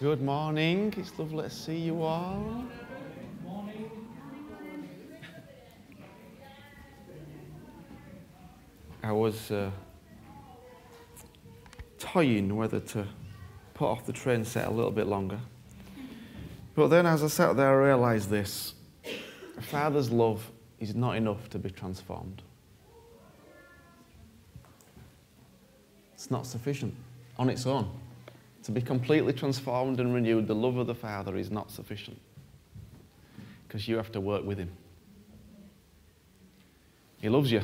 Good morning. It's lovely to see you all. Morning. I was toying whether to put off the train set a little bit longer. But then as I sat there, I realised this. A father's love is not enough to be transformed. It's not sufficient on its own. To be completely transformed and renewed, the love of the Father is not sufficient because you have to work with him. He loves you.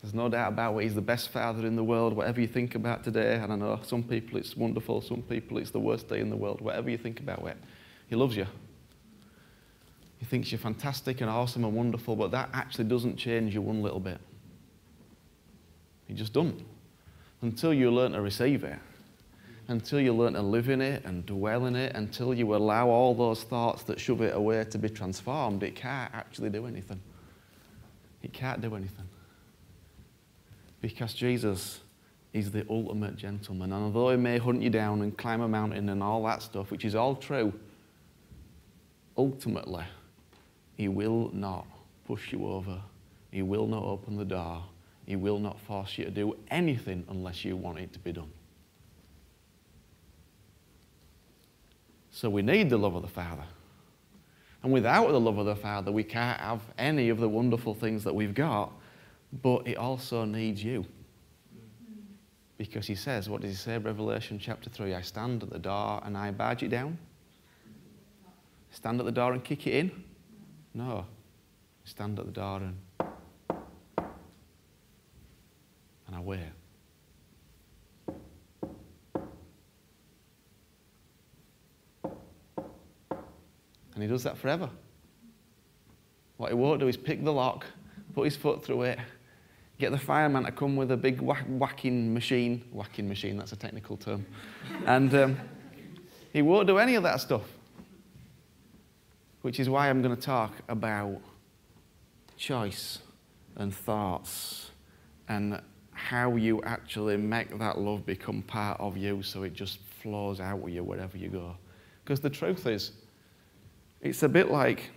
There's no doubt about it. He's the best father in the world, whatever you think about today. And I know some people it's wonderful, some people it's the worst day in the world. Whatever you think about it, he loves you. He thinks you're fantastic and awesome and wonderful, but that actually doesn't change you one little bit. He just doesn't. Until you learn to receive it, until you learn to live in it and dwell in it, until you allow all those thoughts that shove it away to be transformed, it can't actually do anything. It can't do anything. Because Jesus is the ultimate gentleman. And although he may hunt you down and climb a mountain and all that stuff, which is all true, ultimately, he will not push you over. He will not open the door. He will not force you to do anything unless you want it to be done. So we need the love of the Father. And without the love of the Father, we can't have any of the wonderful things that we've got, but it also needs you. Because he says, what does he say? Revelation chapter 3, I stand at the door and I barge it down. Stand at the door and kick it in? No. Stand at the door and I wait. And he does that forever. What he won't do is pick the lock, put his foot through it, get the fireman to come with a big whacking machine. Whacking machine, that's a technical term. And he won't do any of that stuff. Which is why I'm going to talk about choice and thoughts and how you actually make that love become part of you so it just flows out of you wherever you go. Because the truth is, it's a bit like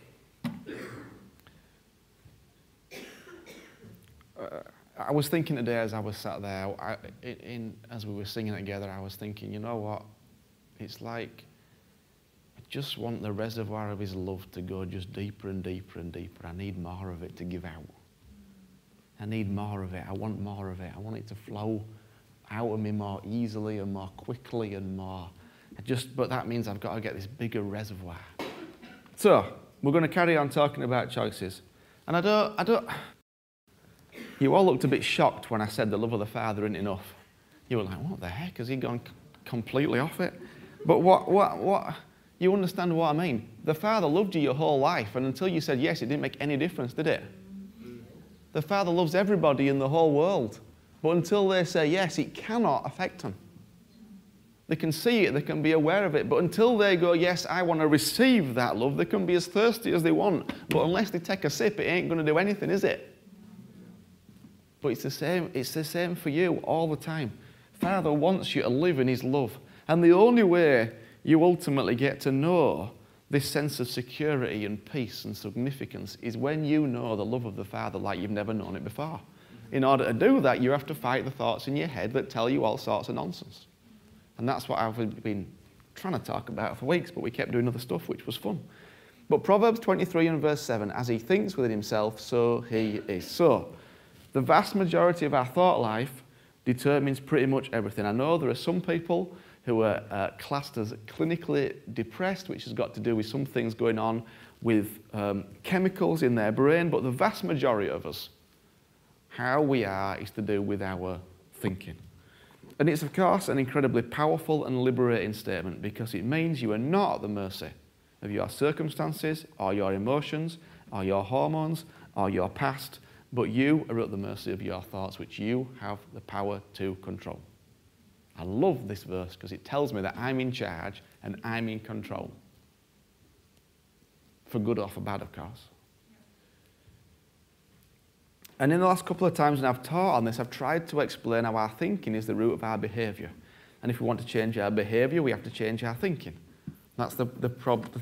I was thinking today as I was sat there, as we were singing it together, I was thinking, you know what? It's like I just want the reservoir of his love to go just deeper and deeper and deeper. I need more of it to give out. I need more of it. I want more of it. I want it to flow out of me more easily and more quickly and more. But that means I've got to get this bigger reservoir. So, we're going to carry on talking about choices. And you all looked a bit shocked when I said the love of the Father isn't enough. You were like, what the heck? Has he gone completely off it? But what? You understand what I mean. The Father loved you your whole life, and until you said yes, it didn't make any difference, did it? The Father loves everybody in the whole world, but until they say yes, it cannot affect them. They can see it, they can be aware of it, but until they go, yes, I want to receive that love, they can be as thirsty as they want, but unless they take a sip, it ain't going to do anything, is it? But it's the same for you all the time. Father wants you to live in his love, and the only way you ultimately get to know this sense of security and peace and significance is when you know the love of the Father like you've never known it before. In order to do that, you have to fight the thoughts in your head that tell you all sorts of nonsense. And that's what I've been trying to talk about for weeks, but we kept doing other stuff, which was fun. But Proverbs 23 and verse 7, as he thinks within himself, so he is. So, the vast majority of our thought life determines pretty much everything. I know there are some people who are classed as clinically depressed, which has got to do with some things going on with chemicals in their brain, but the vast majority of us, how we are is to do with our thinking. And it's, of course, an incredibly powerful and liberating statement because it means you are not at the mercy of your circumstances or your emotions or your hormones or your past, but you are at the mercy of your thoughts, which you have the power to control. I love this verse because it tells me that I'm in charge and I'm in control. For good or for bad, of course. And in the last couple of times when I've taught on this, I've tried to explain how our thinking is the root of our behaviour. And if we want to change our behaviour, we have to change our thinking. That's the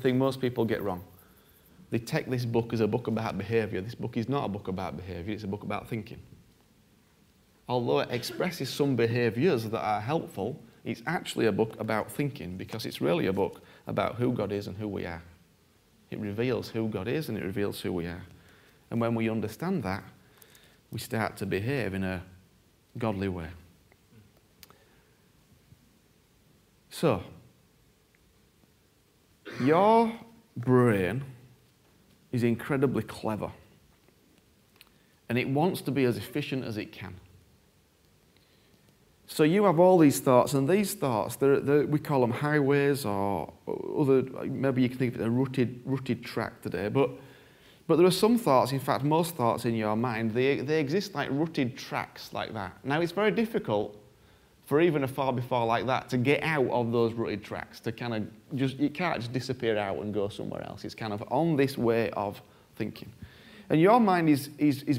thing most people get wrong. They take this book as a book about behavior. This book is not a book about behavior, it's a book about thinking. Although it expresses some behaviors that are helpful, it's actually a book about thinking, because it's really a book about who God is and who we are. It reveals who God is and it reveals who we are. And when we understand that, we start to behave in a godly way. So, your brain is incredibly clever, and it wants to be as efficient as it can. So you have all these thoughts, and these thoughts, we call them highways, or other, maybe you can think of it as a rooted track today, but there are some thoughts, in fact most thoughts in your mind, they exist like rooted tracks like that. Now it's very difficult for even a far-before like that to get out of those rooted tracks, to kind of just, you can't just disappear out and go somewhere else. It's kind of on this way of thinking. And your mind is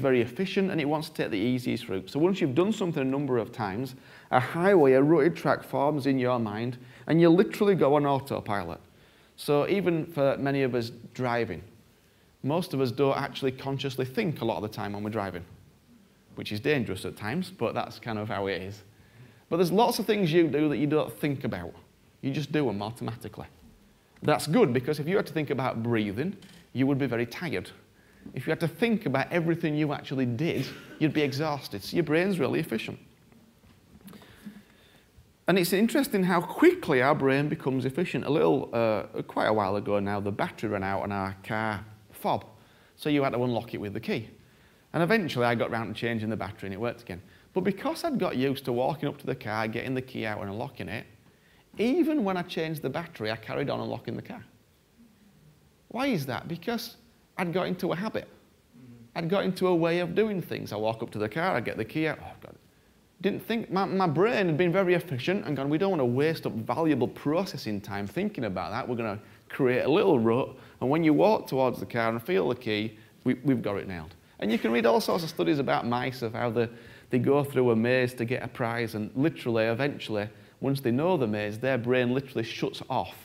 very efficient, and it wants to take the easiest route. So once you've done something a number of times, a highway, a rooted track forms in your mind, and you literally go on autopilot. So even for many of us driving, most of us don't actually consciously think a lot of the time when we're driving, which is dangerous at times, but that's kind of how it is. But there's lots of things you do that you don't think about. You just do them automatically. That's good, because if you had to think about breathing, you would be very tired. If you had to think about everything you actually did, you'd be exhausted. So your brain's really efficient. And it's interesting how quickly our brain becomes efficient. Quite a while ago now, the battery ran out on our car fob, so you had to unlock it with the key. And eventually I got round to changing the battery and it worked again. But because I'd got used to walking up to the car, getting the key out and unlocking it, even when I changed the battery, I carried on unlocking the car. Why is that? Because I'd got into a habit. I'd got into a way of doing things. I walk up to the car, I get the key out, oh God. Didn't think, my brain had been very efficient and gone, we don't want to waste up valuable processing time thinking about that. We're going to create a little rut, and when you walk towards the car and feel the key, we've got it nailed. And you can read all sorts of studies about mice, of how they go through a maze to get a prize, and literally, eventually, once they know the maze, their brain literally shuts off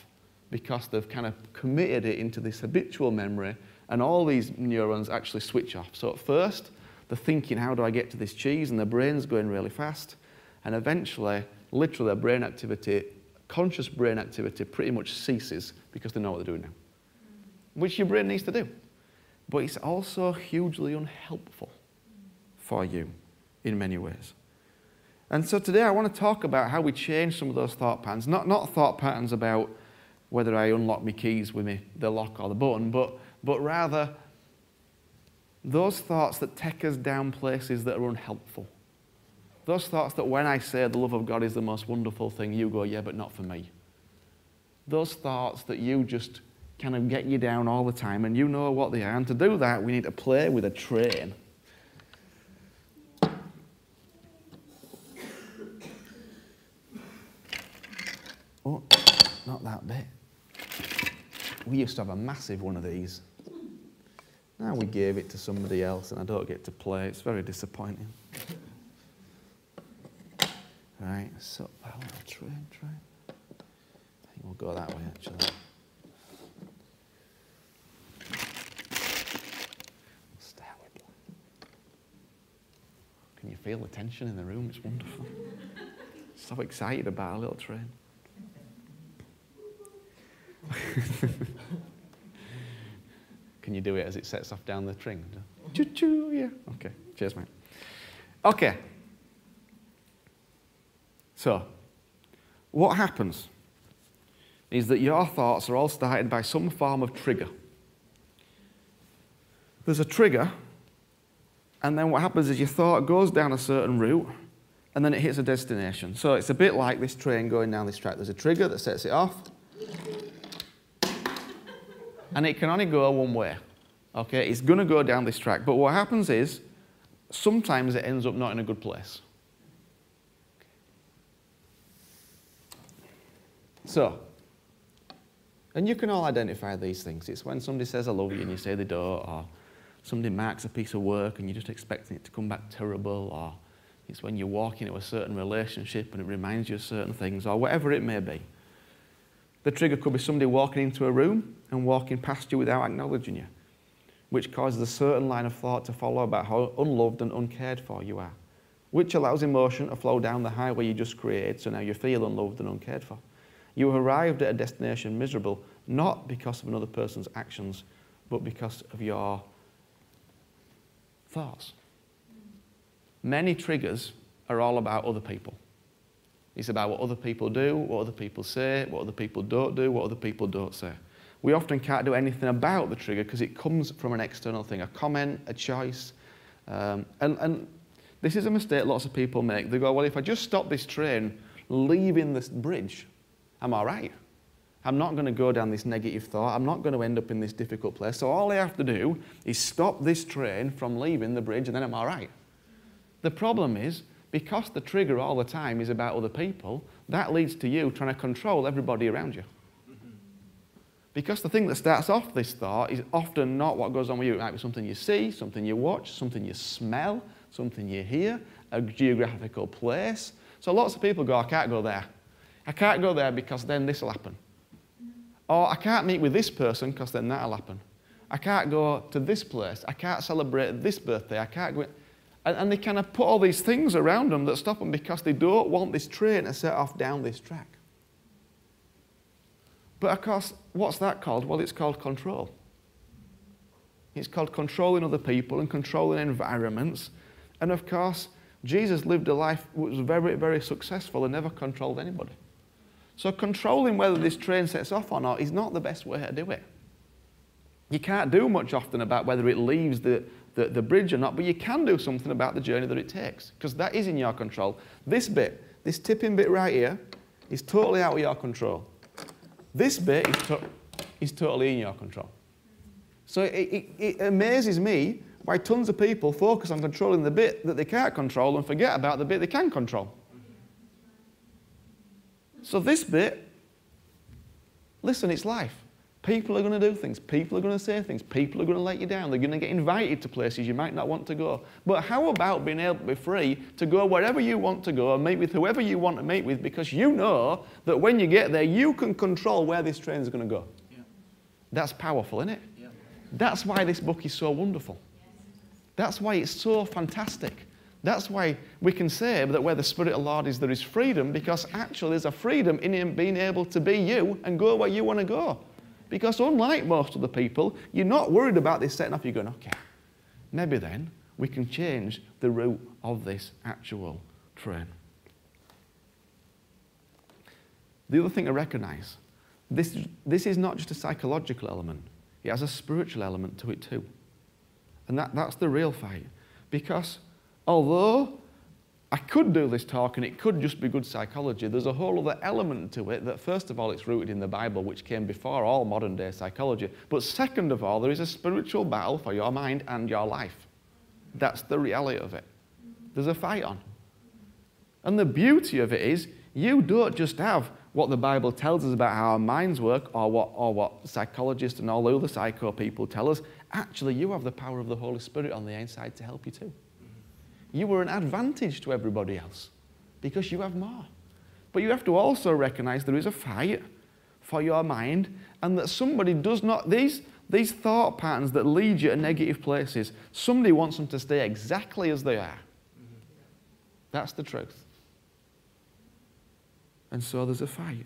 because they've kind of committed it into this habitual memory, and all these neurons actually switch off. So at first, they're thinking, how do I get to this cheese? And their brain's going really fast. And eventually, literally, their brain activity, conscious brain activity, pretty much ceases because they know what they're doing now, which your brain needs to do. But it's also hugely unhelpful for you in many ways. And so today I want to talk about how we change some of those thought patterns. Not thought patterns about whether I unlock my keys with the lock or the button, but rather those thoughts that take us down places that are unhelpful. Those thoughts that when I say the love of God is the most wonderful thing, you go, yeah, but not for me. Those thoughts that you just kind of get you down all the time, and you know what they are. And to do that, we need to play with a train. Oh, not that bit. We used to have a massive one of these. Now we gave it to somebody else and I don't get to play. It's very disappointing. Right, so that little train. I think we'll go that way, actually. Start with that. Can you feel the tension in the room? It's wonderful. So excited about a little train. Can you do it as it sets off down the train? Choo-choo, yeah. Okay, cheers, mate. Okay. So, what happens is that your thoughts are all started by some form of trigger. There's a trigger, and then what happens is your thought goes down a certain route, and then it hits a destination. So it's a bit like this train going down this track. There's a trigger that sets it off, and it can only go one way, okay? It's gonna go down this track, but what happens is, sometimes it ends up not in a good place. So, and you can all identify these things. It's when somebody says, I love you, and you say they don't, or somebody marks a piece of work and you're just expecting it to come back terrible, or it's when you walk into a certain relationship and it reminds you of certain things, or whatever it may be. The trigger could be somebody walking into a room and walking past you without acknowledging you, which causes a certain line of thought to follow about how unloved and uncared for you are, which allows emotion to flow down the highway you just created, so now you feel unloved and uncared for. You arrived at a destination miserable, not because of another person's actions, but because of your thoughts. Many triggers are all about other people. It's about what other people do, what other people say, what other people don't do, what other people don't say. We often can't do anything about the trigger because it comes from an external thing, a comment, a choice. And this is a mistake lots of people make. They go, well, if I just stop this train leaving this bridge, I'm all right. I'm not going to go down this negative thought. I'm not going to end up in this difficult place. So all I have to do is stop this train from leaving the bridge, and then I'm all right. The problem is, because the trigger all the time is about other people, that leads to you trying to control everybody around you. Because the thing that starts off this thought is often not what goes on with you. It might be something you see, something you watch, something you smell, something you hear, a geographical place. So lots of people go, I can't go there. I can't go there because then this will happen. Or I can't meet with this person because then that will happen. I can't go to this place. I can't celebrate this birthday. I can't go... And they kind of put all these things around them that stop them because they don't want this train to set off down this track. But of course, what's that called? Well, it's called control. It's called controlling other people and controlling environments. And of course, Jesus lived a life that was very, very successful and never controlled anybody. So controlling whether this train sets off or not is not the best way to do it. You can't do much often about whether it leaves the bridge or not, but you can do something about the journey that it takes, because that is in your control. This bit, this tipping bit right here, is totally out of your control. This bit is totally in your control. So it amazes me why tons of people focus on controlling the bit that they can't control and forget about the bit they can control. So this bit, listen, it's life. People are going to do things. People are going to say things. People are going to let you down. They're going to get invited to places you might not want to go. But how about being able to be free to go wherever you want to go and meet with whoever you want to meet with, because you know that when you get there, you can control where this train is going to go. Yeah. That's powerful, isn't it? Yeah. That's why this book is so wonderful. That's why it's so fantastic. That's why we can say that where the Spirit of the Lord is, there is freedom, because actually there's a freedom in Him being able to be you and go where you want to go. Because unlike most of the people, you're not worried about this setting off. You're going, okay, maybe then we can change the route of this actual train. The other thing to recognize, this is not just a psychological element. It has a spiritual element to it too. And that's the real fight. Because although I could do this talk and it could just be good psychology, there's a whole other element to it that, first of all, it's rooted in the Bible, which came before all modern day psychology. But second of all, there is a spiritual battle for your mind and your life. That's the reality of it. There's a fight on. And the beauty of it is, you don't just have what the Bible tells us about how our minds work, or what psychologists and all the other psycho people tell us. Actually, you have the power of the Holy Spirit on the inside to help you too. You were an advantage to everybody else because you have more. But you have to also recognize there is a fight for your mind, and that somebody does not, these thought patterns that lead you to negative places, somebody wants them to stay exactly as they are. That's the truth. And so there's a fight.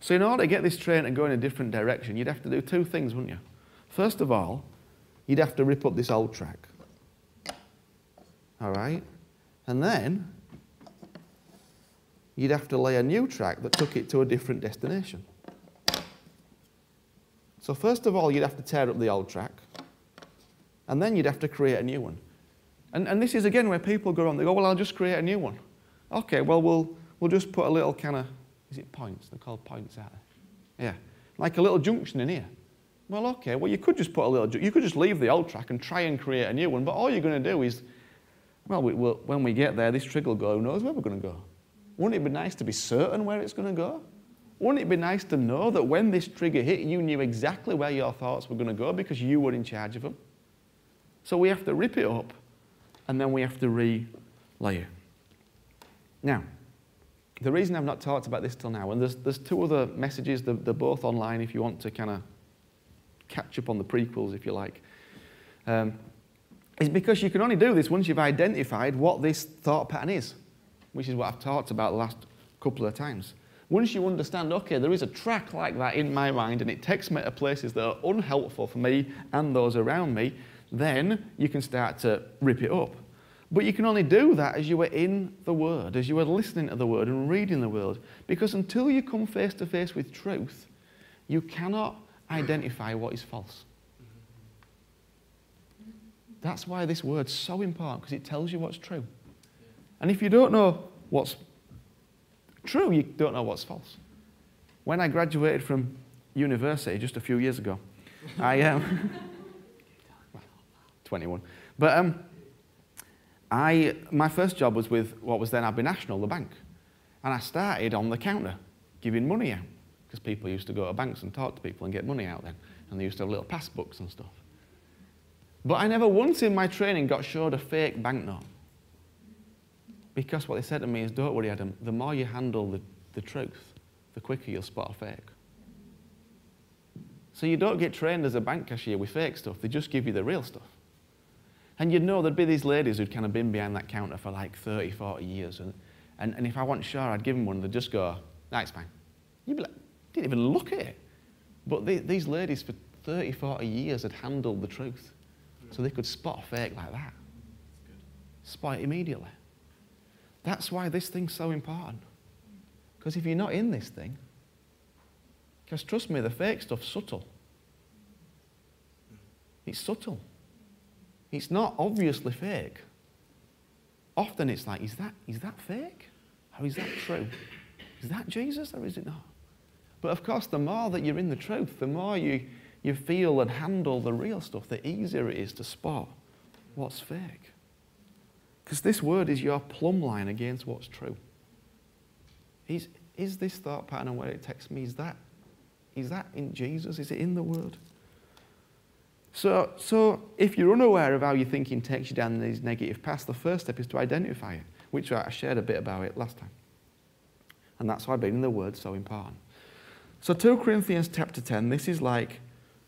So in order to get this train to go in a different direction, you'd have to do two things, wouldn't you? First of all, you'd have to rip up this old track. All right? And then you'd have to lay a new track that took it to a different destination. So first of all, you'd have to tear up the old track. And then you'd have to create a new one. And this is, again, where people go on. They go, well, I'll just create a new one. Okay, well, we'll just put a little kind of... Is it points? They're called points, aren't they? Yeah. Like a little junction in here. Well, okay, well, you could just put a little... You could just leave the old track and try and create a new one, but all you're going to do is... Well, when we get there, this trigger will go, who knows where we're going to go? Wouldn't it be nice to be certain where it's going to go? Wouldn't it be nice to know that when this trigger hit, you knew exactly where your thoughts were going to go because you were in charge of them? So we have to rip it up, and then we have to re-layer. Now, the reason I've not talked about this till now, and there's two other messages, they're both online if you want to kind of catch up on the prequels, if you like, is because you can only do this once you've identified what this thought pattern is, which is what I've talked about the last couple of times. Once you understand, okay, there is a track like that in my mind and it takes me to places that are unhelpful for me and those around me, then you can start to rip it up. But you can only do that as you were in the Word, as you were listening to the Word and reading the Word, because until you come face to face with truth, you cannot identify what is false. That's why this word's so important, because it tells you what's true. And if you don't know what's true, you don't know what's false. When I graduated from university just a few years ago, I am 21. But my first job was with what was then Abbey National, the bank. And I started on the counter, giving money out, because people used to go to banks and talk to people and get money out then. And they used to have little passbooks and stuff. But I never once in my training got showed a fake banknote. Because what they said to me is, don't worry, Adam, the more you handle the truth, the quicker you'll spot a fake. So you don't get trained as a bank cashier with fake stuff, they just give you the real stuff. And you'd know there'd be these ladies who'd kind of been behind that counter for like 30, 40 years, and if I wasn't sure, I'd give them one, they'd just go, nah, it's fine. You'd be like, didn't even look at it. But these ladies for 30, 40 years had handled the truth. So they could spot a fake like that. Spot it immediately. That's why this thing's so important. Because if you're not in this thing, because trust me, the fake stuff's subtle. It's subtle. It's not obviously fake. Often it's like, is that fake? Or is that true? Is that Jesus or is it not? But of course, the more that you're in the truth, the more you feel and handle the real stuff, the easier it is to spot what's fake. Because this word is your plumb line against what's true. Is this thought pattern and where it takes me, is that in Jesus? Is it in the Word? So if you're unaware of how your thinking takes you down these negative paths, the first step is to identify it, which I shared a bit about it last time. And that's why being in the Word is so important. So 2 Corinthians chapter 10, this is like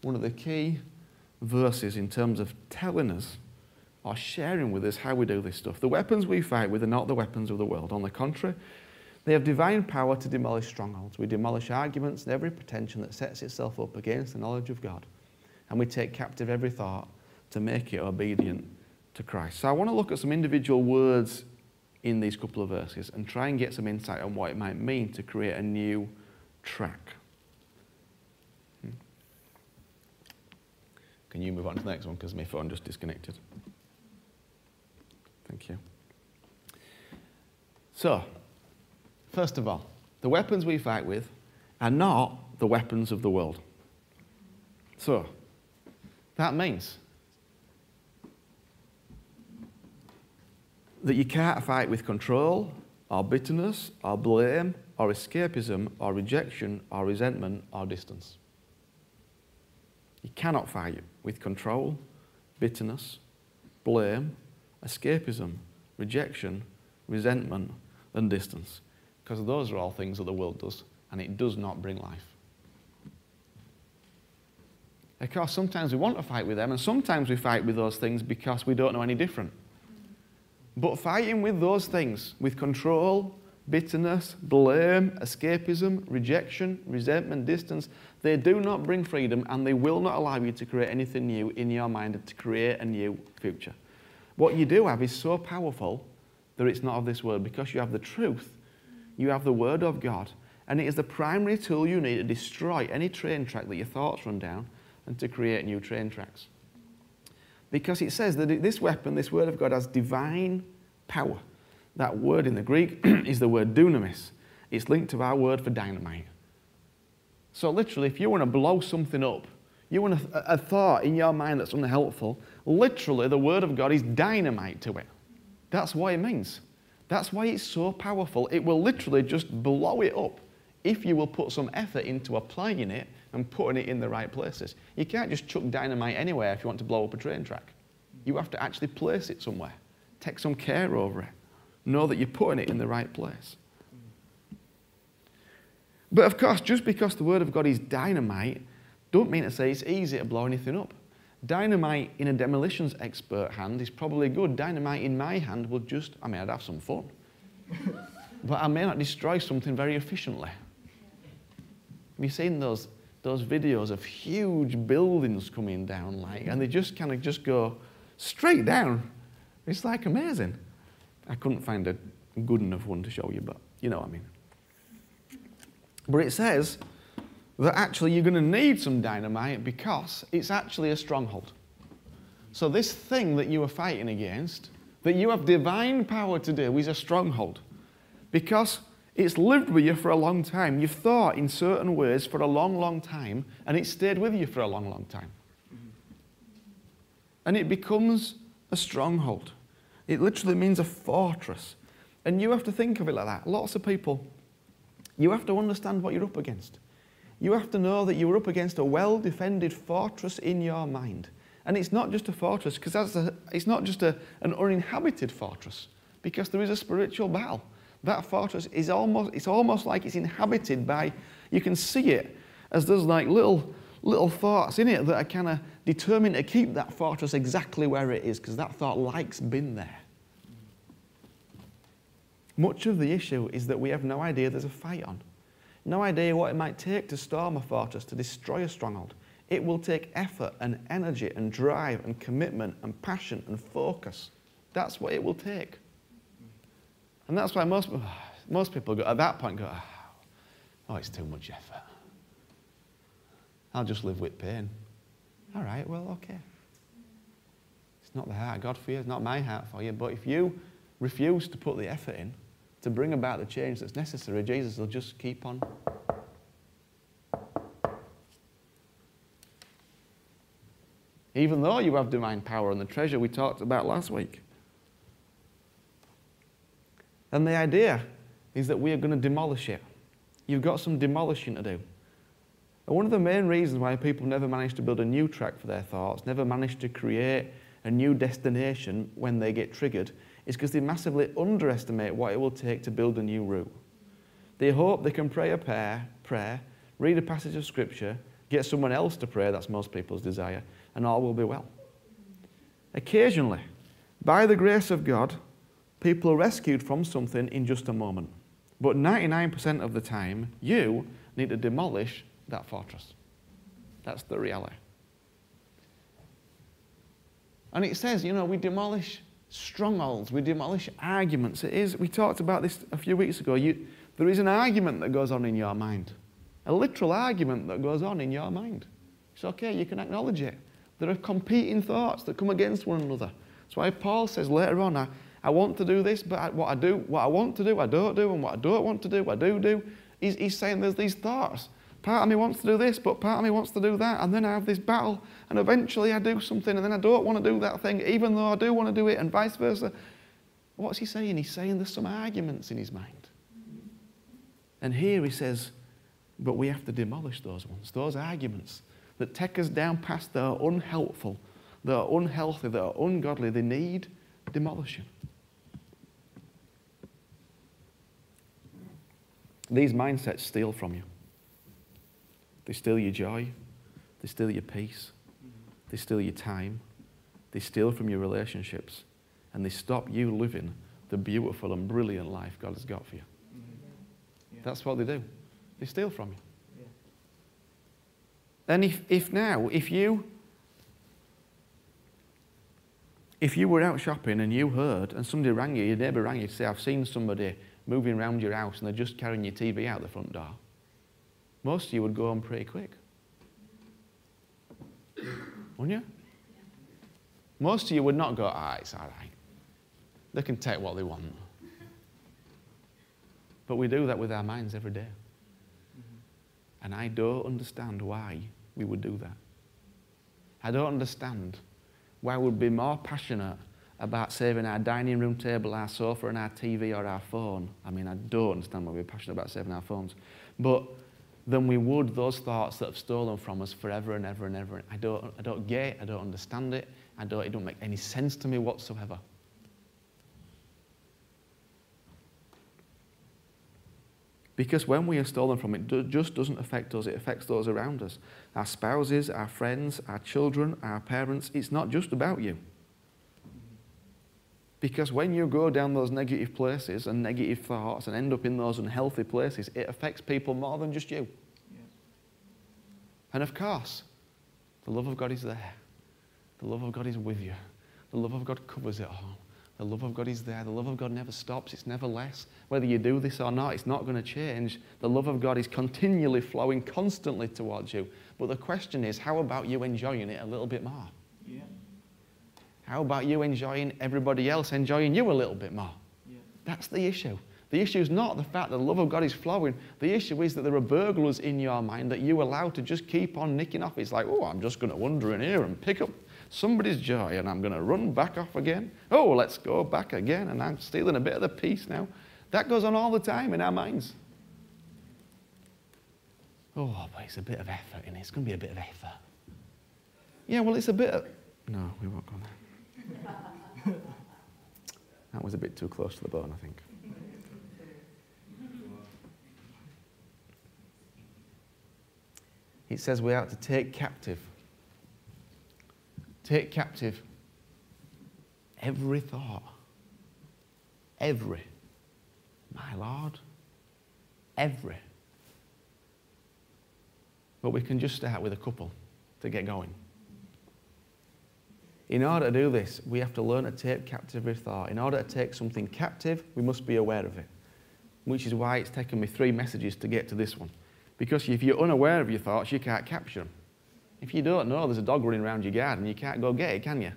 one of the key verses in terms of telling us or sharing with us how we do this stuff. The weapons we fight with are not the weapons of the world. On the contrary, they have divine power to demolish strongholds. We demolish arguments and every pretension that sets itself up against the knowledge of God. And we take captive every thought to make it obedient to Christ. So I want to look at some individual words in these couple of verses and try and get some insight on what it might mean to create a new track. Can you move on to the next one, because my phone just disconnected. Thank you. So, first of all, the weapons we fight with are not the weapons of the world. So, that means that you can't fight with control, or bitterness, or blame, or escapism, or rejection, or resentment, or distance. You cannot fight with control, bitterness, blame, escapism, rejection, resentment, and distance. Because those are all things that the world does, and it does not bring life. Of course, sometimes we want to fight with them, and sometimes we fight with those things because we don't know any different. But fighting with those things, with control, bitterness, blame, escapism, rejection, resentment, distance, they do not bring freedom, and they will not allow you to create anything new in your mind to create a new future. What you do have is so powerful that it's not of this world, because you have the truth, you have the Word of God, and it is the primary tool you need to destroy any train track that your thoughts run down and to create new train tracks. Because it says that this weapon, this Word of God, has divine power. That word in the Greek is the word dunamis. It's linked to our word for dynamite. So literally, if you want to blow something up, you want a thought in your mind that's unhelpful, literally the Word of God is dynamite to it. That's what it means. That's why it's so powerful. It will literally just blow it up if you will put some effort into applying it and putting it in the right places. You can't just chuck dynamite anywhere if you want to blow up a train track. You have to actually place it somewhere. Take some care over it. know that you're putting it in the right place. But of course, just because the Word of God is dynamite, don't mean to say it's easy to blow anything up. Dynamite in a demolitions expert hand is probably good. Dynamite in my hand will just, I mean, I'd have some fun. But I may not destroy something very efficiently. Have you seen those videos of huge buildings coming down, like, and they just kind of just go straight down? It's like amazing. I couldn't find a good enough one to show you, but you know what I mean. But it says that actually you're going to need some dynamite because it's actually a stronghold. So this thing that you are fighting against, that you have divine power to do, is a stronghold. Because it's lived with you for a long time. You've thought in certain ways for a long, long time, and it stayed with you for a long, long time. And it becomes a stronghold. It literally means a fortress. And you have to think of it like that. Lots of people, you have to understand what you're up against. You have to know that you're up against a well-defended fortress in your mind. And it's not just a fortress, because it's not just an uninhabited fortress, because there is a spiritual battle. That fortress is almost like it's inhabited by, you can see it as there's like little thoughts in it that are kind of determined to keep that fortress exactly where it is, because that thought like's been there. Much of the issue is that we have no idea there's a fight on. No idea what it might take to storm a fortress, to destroy a stronghold. It will take effort and energy and drive and commitment and passion and focus. That's what it will take. And that's why most people go, at that point go, oh, it's too much effort. I'll just live with pain. All right, well, okay. It's not the heart of God for you, it's not my heart for you, but if you refuse to put the effort in to bring about the change that's necessary, Jesus will just keep on. Even though you have divine power and the treasure we talked about last week. And the idea is that we are going to demolish it. You've got some demolishing to do. And one of the main reasons why people never manage to build a new track for their thoughts, never manage to create a new destination when they get triggered, is because they massively underestimate what it will take to build a new route. They hope they can pray a prayer, read a passage of Scripture, get someone else to pray, that's most people's desire, and all will be well. Occasionally, by the grace of God, people are rescued from something in just a moment. But 99% of the time, you need to demolish that fortress. That's the reality. And it says, you know, we demolish strongholds, we demolish arguments. It is, we talked about this a few weeks ago. There is an argument that goes on in your mind. A literal argument that goes on in your mind. It's okay, you can acknowledge it. There are competing thoughts that come against one another. That's why Paul says later on, I want to do this, but what I want to do, I don't do, and what I don't want to do, I do. He's saying there's these thoughts. Part of me wants to do this, but part of me wants to do that, and then I have this battle, and eventually I do something, and then I don't want to do that thing, even though I do want to do it, and vice versa. What's he saying? He's saying there's some arguments in his mind. And here he says, but we have to demolish those ones, those arguments that take us down past that are unhelpful, that are unhealthy, that are ungodly. They need demolishing. These mindsets steal from you. They steal your joy. They steal your peace. They steal your time. They steal from your relationships. And they stop you living the beautiful and brilliant life God has got for you. Mm-hmm. Yeah. That's what they do. They steal from you. Yeah. And if you were out shopping and you heard, and somebody rang you, your neighbour rang you to say, I've seen somebody moving around your house and they're just carrying your TV out the front door, most of you would go on pretty quick. Wouldn't you? Most of you would not go, it's all right. They can take what they want. But we do that with our minds every day. Mm-hmm. And I don't understand why we would do that. I don't understand why we'd be more passionate about saving our dining room table, our sofa, and our TV, or our phone. I mean, I don't understand why we're passionate about saving our phones. But then we would those thoughts that have stolen from us forever and ever and ever. I don't get it. I don't understand it. It don't make any sense to me whatsoever. Because when we are stolen from it, it just doesn't affect us, it affects those around us. Our spouses, our friends, our children, our parents, it's not just about you. Because when you go down those negative places and negative thoughts and end up in those unhealthy places, it affects people more than just you. Yes. And of course, the love of God is there. The love of God is with you. The love of God covers it all. The love of God is there. The love of God never stops. It's never less. Whether you do this or not, it's not going to change. The love of God is continually flowing constantly towards you. But the question is, how about you enjoying it a little bit more? Yeah. How about you enjoying everybody else enjoying you a little bit more? Yeah. That's the issue. The issue is not the fact that the love of God is flowing. The issue is that there are burglars in your mind that you allow to just keep on nicking off. It's like, oh, I'm just going to wander in here and pick up somebody's joy and I'm going to run back off again. Oh, let's go back again and I'm stealing a bit of the peace now. That goes on all the time in our minds. Oh, but it's a bit of effort, isn't it? It's going to be a bit of effort. Yeah, well, it's a bit of... No, we won't go there. That was a bit too close to the bone, I think. It says we are to take captive. Take captive every thought. Every. My Lord. Every. But we can just start with a couple to get going. In order to do this, we have to learn to take captive every thought. In order to take something captive, we must be aware of it. Which is why it's taken me 3 messages to get to this one. Because if you're unaware of your thoughts, you can't capture them. If you don't know there's a dog running around your garden, you can't go get it, can you?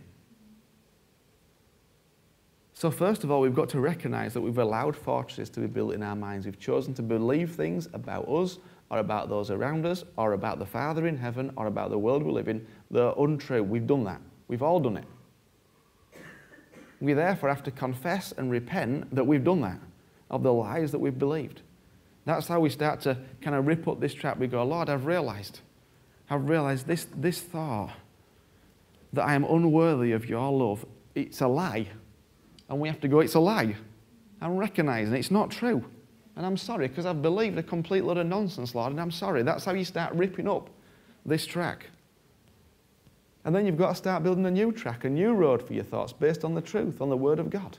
So first of all, we've got to recognize that we've allowed fortresses to be built in our minds. We've chosen to believe things about us, or about those around us, or about the Father in heaven, or about the world we live in, that are untrue. We've done that. We've all done it. We therefore have to confess and repent that we've done that, of the lies that we've believed. That's how we start to kind of rip up this trap. We go, Lord, I've realised this thought, that I am unworthy of your love, it's a lie. And we have to go, it's a lie. I'm recognising it's not true. And I'm sorry, because I've believed a complete load of nonsense, Lord, and I'm sorry. That's how you start ripping up this track. And then you've got to start building a new track, a new road for your thoughts based on the truth, on the Word of God.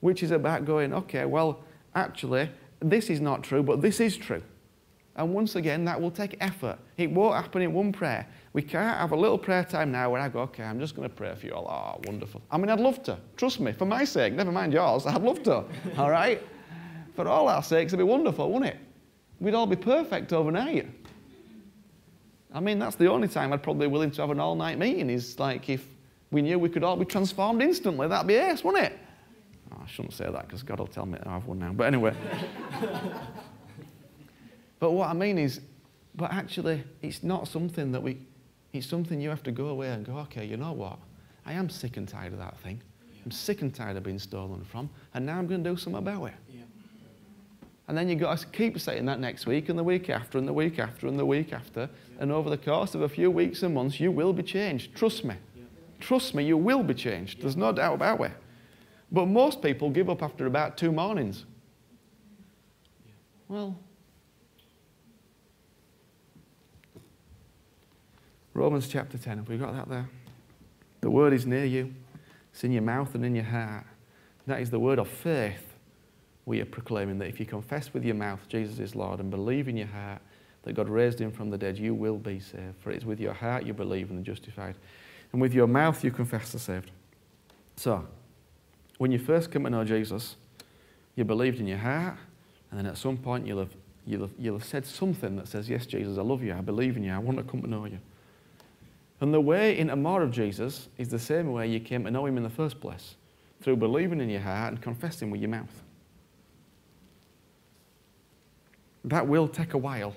Which is about going, okay, well, actually, this is not true, but this is true. And once again, that will take effort. It won't happen in one prayer. We can't have a little prayer time now where I go, okay, I'm just going to pray for you all. Oh, wonderful. I mean, I'd love to. Trust me, for my sake, never mind yours, I'd love to. All right? For all our sakes, it'd be wonderful, wouldn't it? We'd all be perfect overnight. I mean, that's the only time I'd probably be willing to have an all-night meeting is like if we knew we could all be transformed instantly, that'd be ace, wouldn't it? Oh, I shouldn't say that because God will tell me that I have one now. But anyway. But what I mean is, but actually, it's not something that we, it's something you have to go away and go, okay, you know what? I am sick and tired of that thing. Yeah. I'm sick and tired of being stolen from, and now I'm going to do something about it. Yeah. And then you've got to keep saying that next week, and the week after, and the week after, and the week after, yeah. And over the course of a few weeks and months, you will be changed. Trust me. Yeah. Trust me, you will be changed. Yeah. There's no doubt about it. But most people give up after about 2 mornings. Yeah. Well... Romans chapter 10, have we got that there? The word is near you. It's in your mouth and in your heart. That is the word of faith we are proclaiming, that if you confess with your mouth Jesus is Lord and believe in your heart that God raised him from the dead, you will be saved. For it is with your heart you believe and are justified. And with your mouth you confess to saved. So, when you first come to know Jesus, you believed in your heart, and then at some point you'll have said something that says, yes, Jesus, I love you, I believe in you, I want to come to know you. And the way into more of Jesus is the same way you came to know him in the first place, through believing in your heart and confessing with your mouth. That will take a while.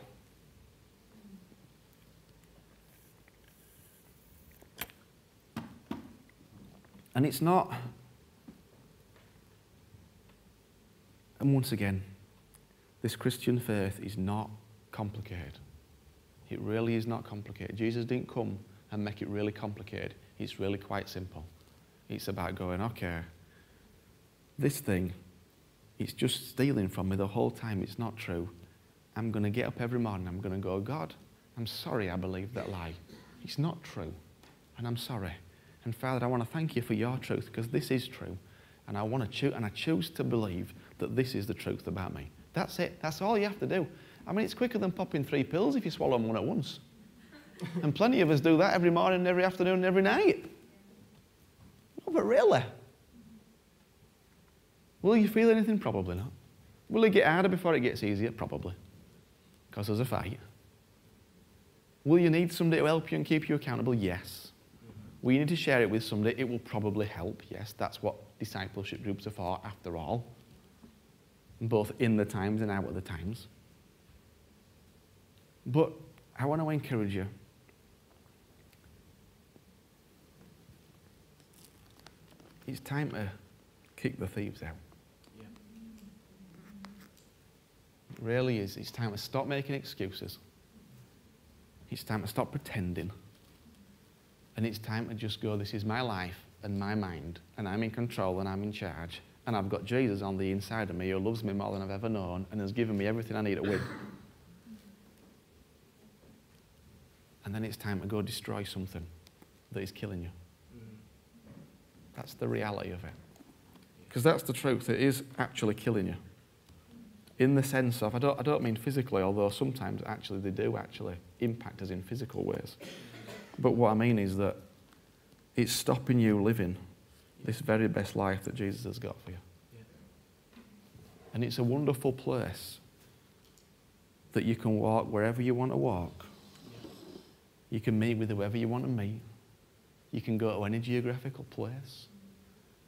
And it's not, and once again, this Christian faith is not complicated. It really is not complicated. Jesus didn't come and make it really complicated. It's really quite simple. It's about going, okay, this thing it's just stealing from me the whole time. It's not true. I'm going to get up every morning. I'm going to go, God, I'm sorry I believed that lie. It's not true, and I'm sorry. And Father, I want to thank you for your truth, because this is true. And I want to choose, and I choose to believe that this is the truth about me. That's it. That's all you have to do. I mean, it's quicker than popping 3 pills if you swallow them one at once. And plenty of us do that every morning, every afternoon, and every night. No, but really? Will you feel anything? Probably not. Will it get harder before it gets easier? Probably. Because there's a fight. Will you need somebody to help you and keep you accountable? Yes. Will you need to share it with somebody? It will probably help. Yes, that's what discipleship groups are for, after all, both in the times and out of the times. But I want to encourage you. It's time to kick the thieves out. Yeah. It really is. It's time to stop making excuses. It's time to stop pretending. And it's time to just go, this is my life and my mind, and I'm in control and I'm in charge, and I've got Jesus on the inside of me, who loves me more than I've ever known and has given me everything I need to win. And then it's time to go destroy something that is killing you. That's the reality of it. Because that's the truth. It is actually killing you. In the sense of, I don't mean physically, although sometimes actually they do actually impact us in physical ways. But what I mean is that it's stopping you living this very best life that Jesus has got for you. Yeah. And it's a wonderful place that you can walk wherever you want to walk. Yeah. You can meet with whoever you want to meet. You can go to any geographical place.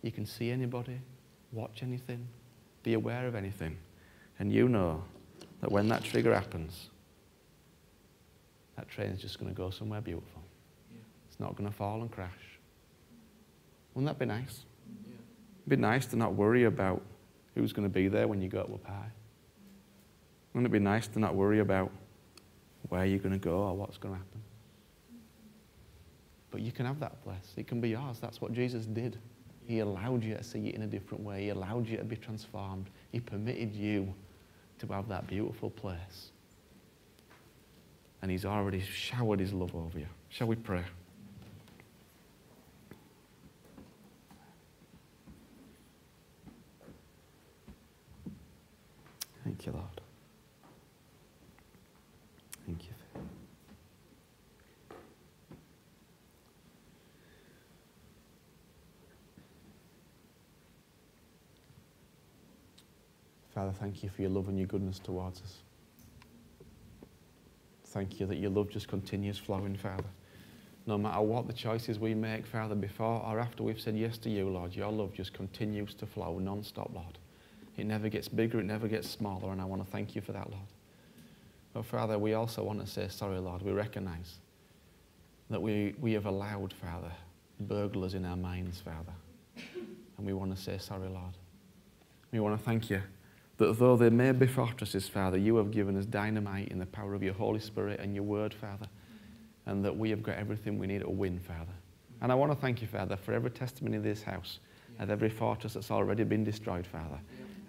You can see anybody, watch anything, be aware of anything. And you know that when that trigger happens, that train's just going to go somewhere beautiful. Yeah. It's not going to fall and crash. Wouldn't that be nice? Yeah. It'd be nice to not worry about who's going to be there when you go to a party. Wouldn't it be nice to not worry about where you're going to go or what's going to happen? But you can have that place. It can be yours. That's what Jesus did. He allowed you to see it in a different way. He allowed you to be transformed. He permitted you to have that beautiful place. And he's already showered his love over you. Shall we pray? Thank you, Lord. Thank you. Father, thank you for your love and your goodness towards us. Thank you that your love just continues flowing, Father. No matter what the choices we make, Father, before or after we've said yes to you, Lord, your love just continues to flow non-stop, Lord. It never gets bigger, it never gets smaller, and I want to thank you for that, Lord. But Father, we also want to say sorry, Lord. We recognize that we have allowed, Father, burglars in our minds, Father. And we want to say sorry, Lord. We want to thank you that though there may be fortresses, Father, you have given us dynamite in the power of your Holy Spirit and your word, Father, and that we have got everything we need to win, Father. And I want to thank you, Father, for every testimony in this house and every fortress that's already been destroyed, Father.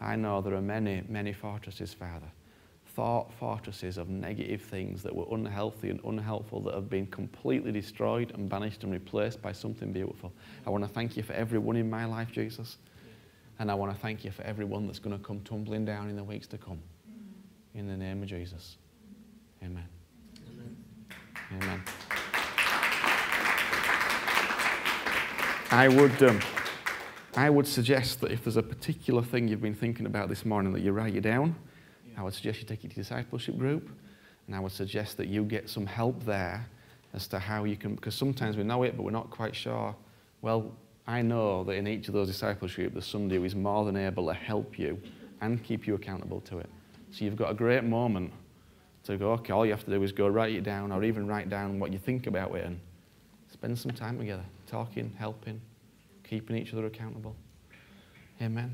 I know there are many, many fortresses, Father, thought fortresses of negative things that were unhealthy and unhelpful that have been completely destroyed and banished and replaced by something beautiful. I want to thank you for everyone in my life, Jesus. And I want to thank you for everyone that's going to come tumbling down in the weeks to come. In the name of Jesus. Amen. Amen. Amen. I would suggest that if there's a particular thing you've been thinking about this morning, that you write it down. Yeah. I would suggest you take it to your discipleship group. And I would suggest that you get some help there as to how you can, because sometimes we know it, but we're not quite sure. Well, I know that in each of those discipleship groups, there's somebody who is more than able to help you and keep you accountable to it. So you've got a great moment to go, okay, all you have to do is go write it down, or even write down what you think about it and spend some time together, talking, helping, keeping each other accountable. Amen.